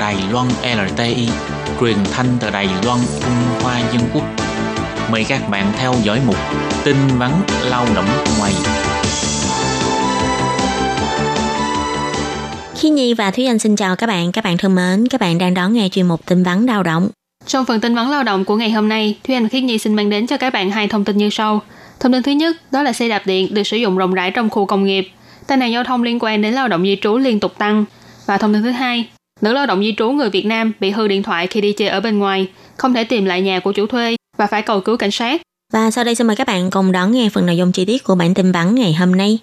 Đài Loan LRT, truyền thanh từ Đài Loan Trung Hoa Dân Quốc. Mời các bạn theo dõi mục tin vắn lao động ngoài. Khi Nhi và Thúy Anh xin chào các bạn thân mến, các bạn đang đón nghe chuyên mục tin vắn lao động. Trong phần tin vắn lao động của ngày hôm nay, Thúy Anh Khiết Nhi xin mang đến cho các bạn hai thông tin như sau. Thông tin thứ nhất, đó là xe đạp điện được sử dụng rộng rãi trong khu công nghiệp. Tai nạn giao thông liên quan đến lao động di trú liên tục tăng. Và thông tin thứ hai, nữ lao động di trú người Việt Nam bị hư điện thoại khi đi chơi ở bên ngoài, không thể tìm lại nhà của chủ thuê và phải cầu cứu cảnh sát. Và sau đây xin mời các bạn cùng đón nghe phần nội dung chi tiết của bản tin vắn ngày hôm nay.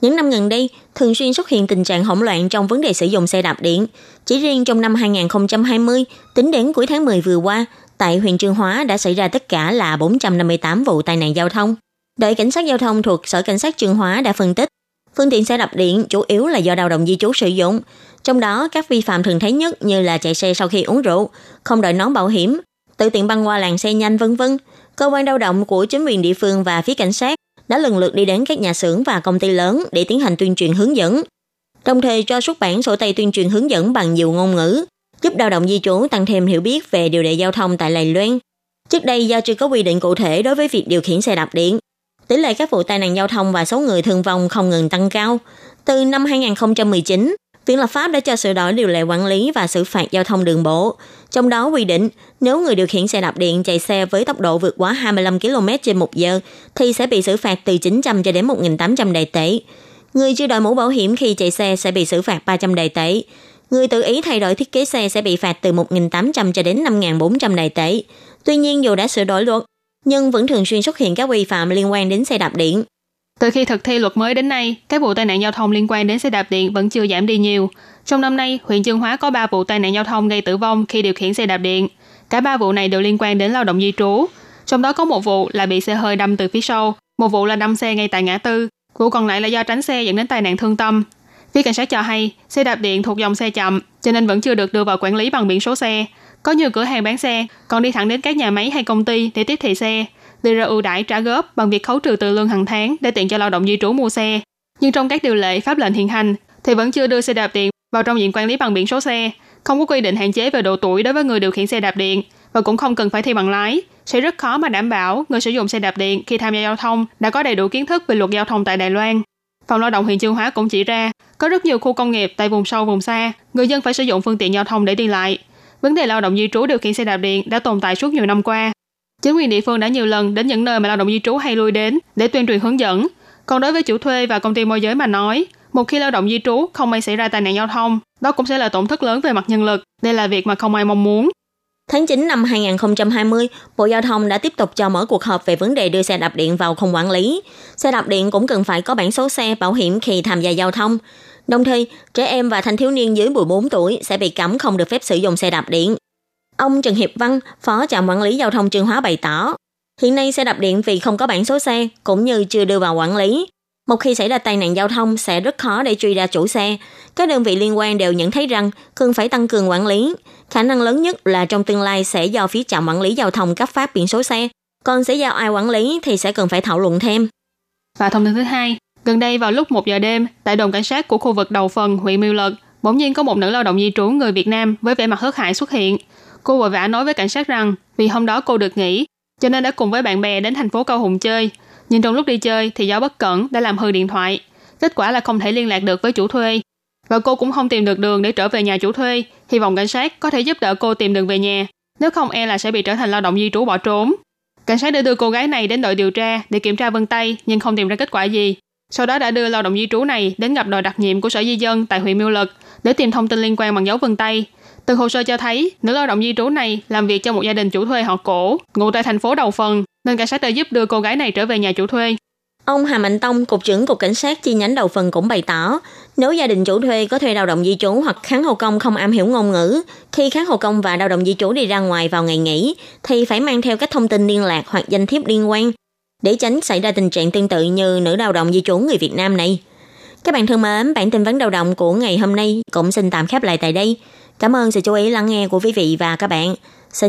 Những năm gần đây, thường xuyên xuất hiện tình trạng hỗn loạn trong vấn đề sử dụng xe đạp điện. Chỉ riêng trong năm 2020, tính đến cuối tháng 10 vừa qua, tại huyện Chương Hóa đã xảy ra tất cả là 458 vụ tai nạn giao thông. Đội cảnh sát giao thông thuộc Sở Cảnh sát Chương Hóa đã phân tích, phương tiện xe đạp điện chủ yếu là do lao động di trú sử dụng. Trong đó, các vi phạm thường thấy nhất như là chạy xe sau khi uống rượu, không đội nón bảo hiểm, tự tiện băng qua làn xe nhanh v.v. Cơ quan lao động của chính quyền địa phương và phía cảnh sát đã lần lượt đi đến các nhà xưởng và công ty lớn để tiến hành tuyên truyền hướng dẫn, đồng thời cho xuất bản sổ tay tuyên truyền hướng dẫn bằng nhiều ngôn ngữ, giúp lao động di trú tăng thêm hiểu biết về điều lệ giao thông tại Đài Loan. Trước đây, do chưa có quy định cụ thể đối với việc điều khiển xe đạp điện, tỷ lệ các vụ tai nạn giao thông và số người thương vong không ngừng tăng cao. Từ năm 2019, Viện Lập pháp đã cho sửa đổi điều lệ quản lý và xử phạt giao thông đường bộ. Trong đó quy định, nếu người điều khiển xe đạp điện chạy xe với tốc độ vượt quá 25 km/h thì sẽ bị xử phạt từ 900 cho đến 1.800 Đài tệ. Người chưa đội mũ bảo hiểm khi chạy xe sẽ bị xử phạt 300 Đài tệ. Người tự ý thay đổi thiết kế xe sẽ bị phạt từ 1.800 cho đến 5.400 Đài tệ. Tuy nhiên, dù đã sửa đổi luật, nhưng vẫn thường xuyên xuất hiện các vi phạm liên quan đến xe đạp điện. Từ khi thực thi luật mới đến nay, các vụ tai nạn giao thông liên quan đến xe đạp điện vẫn chưa giảm đi nhiều. Trong năm nay, huyện Chương Hóa có 3 vụ tai nạn giao thông gây tử vong khi điều khiển xe đạp điện. Cả 3 vụ này đều liên quan đến lao động di trú. Trong đó có một vụ là bị xe hơi đâm từ phía sau, một vụ là đâm xe ngay tại ngã tư, vụ còn lại là do tránh xe dẫn đến tai nạn thương tâm. Phía cảnh sát cho hay, xe đạp điện thuộc dòng xe chậm, cho nên vẫn chưa được đưa vào quản lý bằng biển số xe. Có nhiều cửa hàng bán xe còn đi thẳng đến các nhà máy hay công ty để tiếp thị xe, đưa ra ưu đãi trả góp bằng việc khấu trừ từ lương hàng tháng để tiện cho lao động di trú mua xe. Nhưng trong các điều lệ pháp lệnh hiện hành thì vẫn chưa đưa xe đạp điện vào trong diện quản lý bằng biển số xe, không có quy định hạn chế về độ tuổi đối với người điều khiển xe đạp điện và cũng không cần phải thi bằng lái. Sẽ rất khó mà đảm bảo người sử dụng xe đạp điện khi tham gia giao thông đã có đầy đủ kiến thức về luật giao thông tại Đài Loan. Phòng lao động huyện Chương Hóa cũng chỉ ra có rất nhiều khu công nghiệp tại vùng sâu vùng xa, người dân phải sử dụng phương tiện giao thông để đi lại. Vấn đề lao động di trú điều khiển xe đạp điện đã tồn tại suốt nhiều năm qua. Chính quyền địa phương đã nhiều lần đến những nơi mà lao động di trú hay lui đến để tuyên truyền hướng dẫn. Còn đối với chủ thuê và công ty môi giới mà nói, một khi lao động di trú không may xảy ra tai nạn giao thông, đó cũng sẽ là tổn thất lớn về mặt nhân lực. Đây là việc mà không ai mong muốn. Tháng 9 năm 2020, Bộ Giao thông đã tiếp tục cho mở cuộc họp về vấn đề đưa xe đạp điện vào không quản lý. Xe đạp điện cũng cần phải có biển số xe, bảo hiểm khi tham gia giao thông. Đồng thời, trẻ em và thanh thiếu niên dưới 14 tuổi sẽ bị cấm không được phép sử dụng xe đạp điện. Ông Trần Hiệp Văn, Phó Trạm Quản lý Giao thông Chương Hóa bày tỏ, hiện nay xe đạp điện vì không có bảng số xe cũng như chưa đưa vào quản lý. Một khi xảy ra tai nạn giao thông sẽ rất khó để truy ra chủ xe. Các đơn vị liên quan đều nhận thấy rằng cần phải tăng cường quản lý. Khả năng lớn nhất là trong tương lai sẽ do phía Trạm Quản lý Giao thông cấp phát biển số xe. Còn sẽ giao ai quản lý thì sẽ cần phải thảo luận thêm. Và thông tin thứ hai, gần đây vào lúc 1 giờ đêm, tại đồn cảnh sát của khu vực đầu phần huyện Miêu Lực, bỗng nhiên có một nữ lao động di trú người Việt Nam với vẻ mặt hớt hải xuất hiện. Cô vội vã nói với cảnh sát rằng vì hôm đó cô được nghỉ, cho nên đã cùng với bạn bè đến thành phố Cao Hùng chơi. Nhưng trong lúc đi chơi thì do bất cẩn đã làm hư điện thoại. Kết quả là không thể liên lạc được với chủ thuê. Và cô cũng không tìm được đường để trở về nhà chủ thuê. Hy vọng cảnh sát có thể giúp đỡ cô tìm đường về nhà. Nếu không e là sẽ bị trở thành lao động di trú bỏ trốn. Cảnh sát đã đưa cô gái này đến đội điều tra để kiểm tra vân tay nhưng không tìm ra kết quả gì. Sau đó đã đưa lao động di trú này đến gặp đội đặc nhiệm của Sở Di dân tại huyện Miêu Lực để tìm thông tin liên quan bằng dấu vân tay. Từ hồ sơ cho thấy, nữ lao động di trú này làm việc cho một gia đình chủ thuê họ Cổ, ngụ tại thành phố Đầu Phần, nên cảnh sát đã giúp đưa cô gái này trở về nhà chủ thuê. Ông Hà Mạnh Tông, Cục trưởng Cục Cảnh sát chi nhánh Đầu Phần cũng bày tỏ, nếu gia đình chủ thuê có thuê lao động di trú hoặc khán hộ công không am hiểu ngôn ngữ, khi khán hộ công và lao động di trú đi ra ngoài vào ngày nghỉ, thì phải mang theo các thông tin liên lạc hoặc danh thiếp liên quan, để tránh xảy ra tình trạng tương tự như nữ lao động di trú người Việt Nam này. Các bạn thân mến, bản tin vấn lao động của ngày hôm nay cũng xin tạm khép lại tại đây. Cảm ơn sự chú ý lắng nghe của quý vị và các bạn.